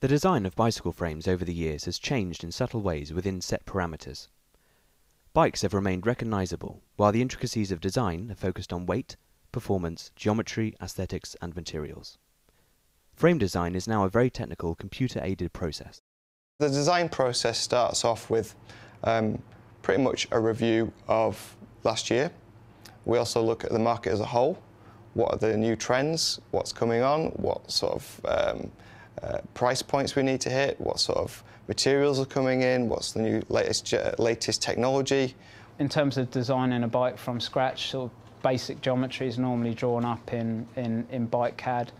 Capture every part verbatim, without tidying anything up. The design of bicycle frames over the years has changed in subtle ways within set parameters. Bikes have remained recognizable, while the intricacies of design have focused on weight, performance, geometry, aesthetics, and materials. Frame design is now a very technical, computer-aided process. The design process starts off with um, pretty much a review of last year. We also look at the market as a whole. What are the new trends? What's coming on? What sort of um, uh, price points we need to hit? What sort of materials are coming in? What's the new latest latest technology? In terms of designing a bike from scratch, sort of basic geometry is normally drawn up in in, in bike C A D,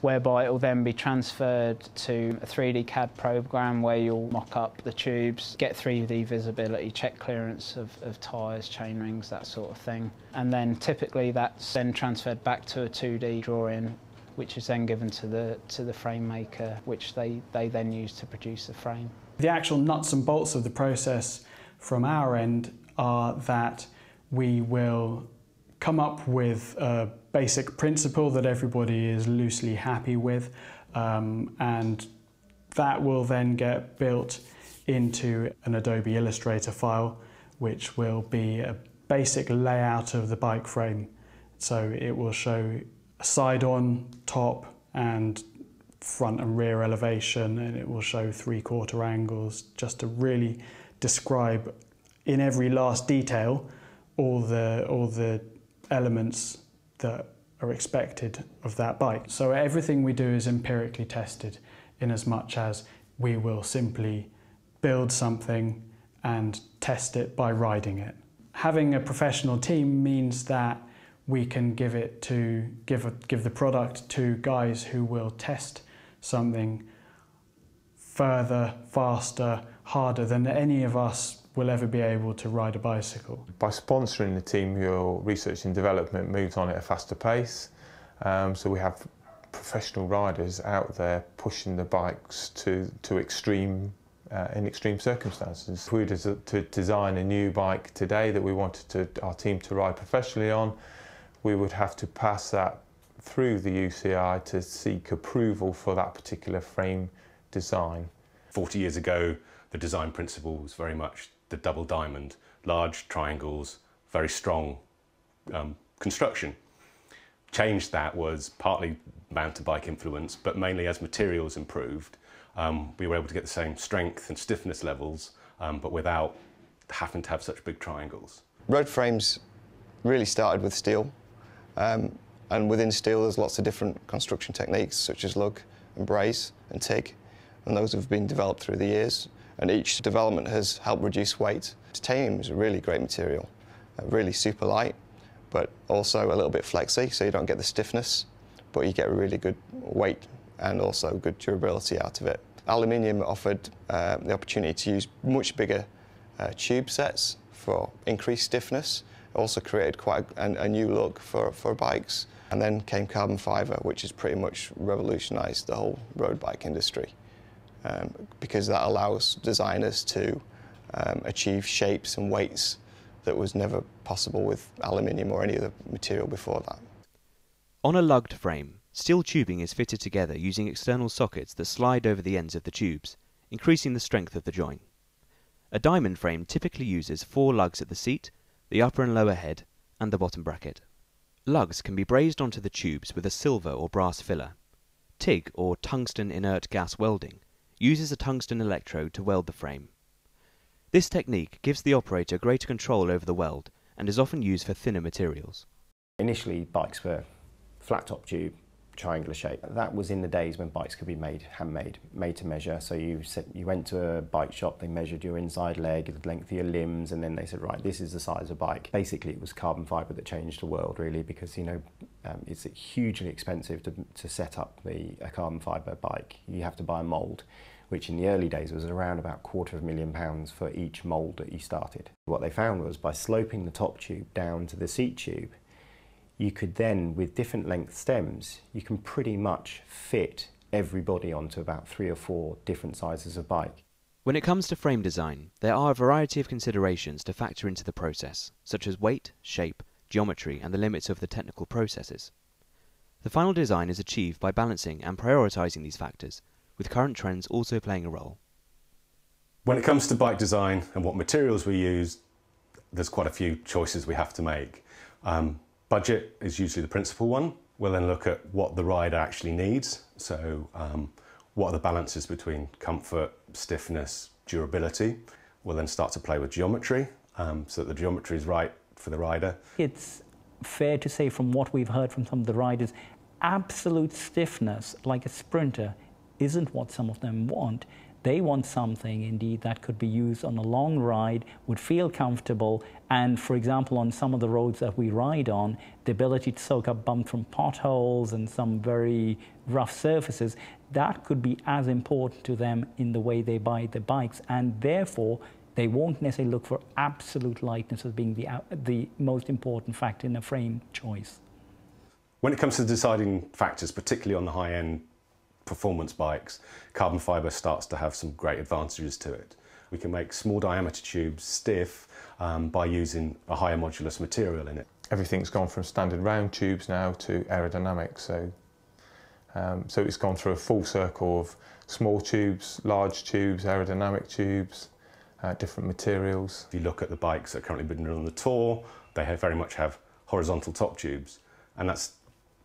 whereby it will then be transferred to a three D C A D program where you'll mock up the tubes, get three D visibility, check clearance of, of tyres, chain rings, that sort of thing. And then typically that's then transferred back to a two D drawing, which is then given to the, to the frame maker, which they, they then use to produce the frame. The actual nuts and bolts of the process from our end are that we will come up with a basic principle that everybody is loosely happy with, um, and that will then get built into an Adobe Illustrator file, which will be a basic layout of the bike frame. So it will show side on, top and front and rear elevation, and it will show three quarter angles, just to really describe in every last detail all the, all the elements that are expected of that bike. So everything we do is empirically tested, in as much as we will simply build something and test it by riding it. Having a professional team means that we can give it to give a, give the product to guys who will test something further, faster, harder than any of us will ever be able to ride a bicycle. By sponsoring the team, your research and development moves on at a faster pace. Um, so we have professional riders out there pushing the bikes to, to extreme, uh, in extreme circumstances. If we were to design a new bike today that we wanted to, our team to ride professionally on, we would have to pass that through the U C I to seek approval for that particular frame design. forty years ago, the design principle was very much the double diamond, large triangles, very strong um, construction. Changed that was partly mountain bike influence, but mainly as materials improved, um, we were able to get the same strength and stiffness levels, um, but without having to have such big triangles. Road frames really started with steel, um, and within steel there's lots of different construction techniques such as lug and braze and TIG, and those have been developed through the years. And each development has helped reduce weight. Titanium is a really great material, really super light, but also a little bit flexy, so you don't get the stiffness, but you get a really good weight and also good durability out of it. Aluminium offered uh, the opportunity to use much bigger uh, tube sets for increased stiffness. It also created quite a, a new look for, for bikes. And then came carbon fibre, which has pretty much revolutionised the whole road bike industry. Um, because that allows designers to um, achieve shapes and weights that was never possible with aluminium or any other material before that. On a lugged frame, steel tubing is fitted together using external sockets that slide over the ends of the tubes, increasing the strength of the join. A diamond frame typically uses four lugs at the seat, the upper and lower head, and the bottom bracket. Lugs can be brazed onto the tubes with a silver or brass filler. TIG, or tungsten inert gas welding, uses a tungsten electrode to weld the frame. This technique gives the operator greater control over the weld and is often used for thinner materials. Initially, bikes were flat top tube, triangular shape. That was in the days when bikes could be made handmade, made to measure. So you, said, you went to a bike shop, they measured your inside leg, the length of your limbs, and then they said, right, this is the size of a bike. Basically, it was carbon fibre that changed the world, really, because, you know, um, it's hugely expensive to, to set up the, a carbon fibre bike. You have to buy a mould, which in the early days was around about quarter of a million pounds for each mould that you started. What they found was by sloping the top tube down to the seat tube, you could then, with different length stems, you can pretty much fit everybody onto about three or four different sizes of bike. When it comes to frame design, there are a variety of considerations to factor into the process, such as weight, shape, geometry, and the limits of the technical processes. The final design is achieved by balancing and prioritising these factors, with current trends also playing a role. When it comes to bike design and what materials we use, there's quite a few choices we have to make. Um, budget is usually the principal one. We'll then look at what the rider actually needs. So um, what are the balances between comfort, stiffness, durability? We'll then start to play with geometry um, so that the geometry is right for the rider. It's fair to say, from what we've heard from some of the riders, absolute stiffness, like a sprinter, isn't what some of them want. They want something, indeed, that could be used on a long ride, would feel comfortable, and, for example, on some of the roads that we ride on, the ability to soak up bumps from potholes and some very rough surfaces, that could be as important to them in the way they buy the bikes, and therefore they won't necessarily look for absolute lightness as being the, the most important factor in a frame choice. When it comes to deciding factors, particularly on the high-end performance bikes, carbon fibre starts to have some great advantages to it. We can make small diameter tubes stiff um, by using a higher modulus material in it. Everything's gone from standard round tubes now to aerodynamic, so, um, so it's gone through a full circle of small tubes, large tubes, aerodynamic tubes, Uh, different materials. If you look at the bikes that are currently being run on the Tour, they have very much have horizontal top tubes, and that's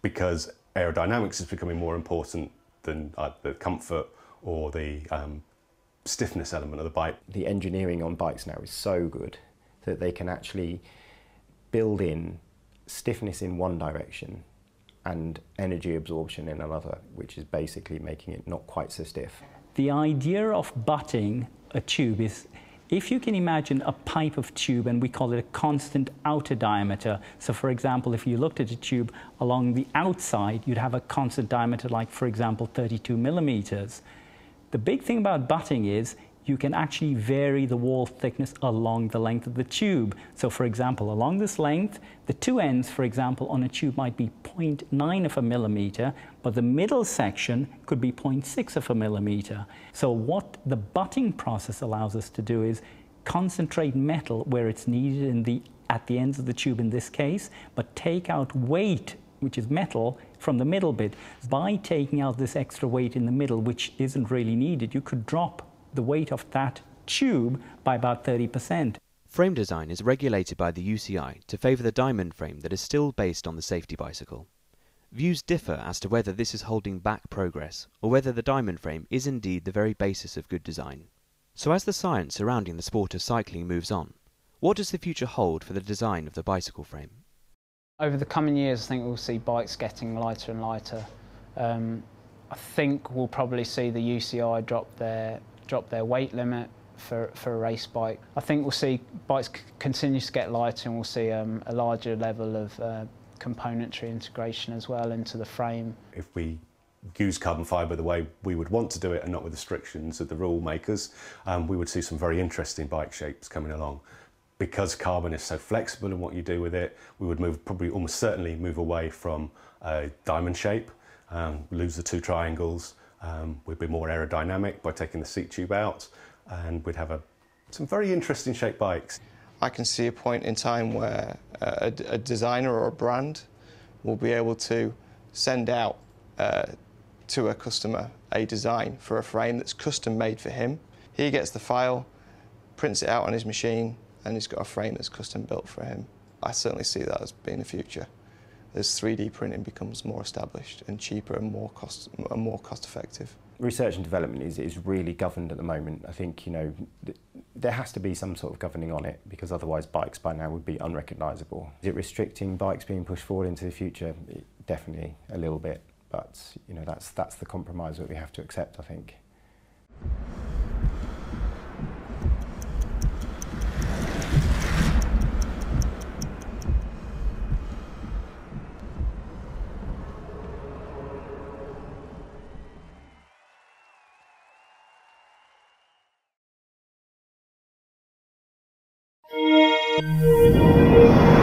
because aerodynamics is becoming more important than uh, the comfort or the um, stiffness element of the bike. The engineering on bikes now is so good that they can actually build in stiffness in one direction and energy absorption in another, which is basically making it not quite so stiff. The idea of butting a tube is, if you can imagine a pipe of tube, and we call it a constant outer diameter. So, for example, if you looked at a tube along the outside, you'd have a constant diameter, like, for example, thirty-two millimeters. The big thing about butting is you can actually vary the wall thickness along the length of the tube. So, for example, along this length, the two ends, for example, on a tube might be zero point nine of a millimeter, but the middle section could be zero point six of a millimeter. So what the butting process allows us to do is concentrate metal where it's needed in the, at the ends of the tube in this case, but take out weight, which is metal, from the middle bit. By taking out this extra weight in the middle, which isn't really needed, you could drop the weight of that tube by about thirty percent. Frame design is regulated by the U C I to favour the diamond frame that is still based on the safety bicycle. Views differ as to whether this is holding back progress or whether the diamond frame is indeed the very basis of good design. So as the science surrounding the sport of cycling moves on, what does the future hold for the design of the bicycle frame? Over the coming years, I think we'll see bikes getting lighter and lighter. Um, I think we'll probably see the U C I drop their drop their weight limit for, for a race bike. I think we'll see bikes continue to get lighter, and we'll see um, a larger level of uh, componentry integration as well into the frame. If we use carbon fibre the way we would want to do it and not with restrictions of the rule makers, um, we would see some very interesting bike shapes coming along. Because carbon is so flexible in what you do with it, we would move, probably almost certainly move away from a diamond shape, um, lose the two triangles. Um, we'd be more aerodynamic by taking the seat tube out, and we'd have a, some very interesting shaped bikes. I can see a point in time where a, a designer or a brand will be able to send out uh, to a customer a design for a frame that's custom made for him. He gets the file, prints it out on his machine, and he's got a frame that's custom built for him. I certainly see that as being the future. As three D printing becomes more established and cheaper and more cost and more cost effective. Research and development is, is really governed at the moment. I think, you know, th there has to be some sort of governing on it, because otherwise bikes by now would be unrecognisable. Is it restricting bikes being pushed forward into the future? It, definitely a little bit, but you know, that's that's the compromise that we have to accept, I think. Thank you.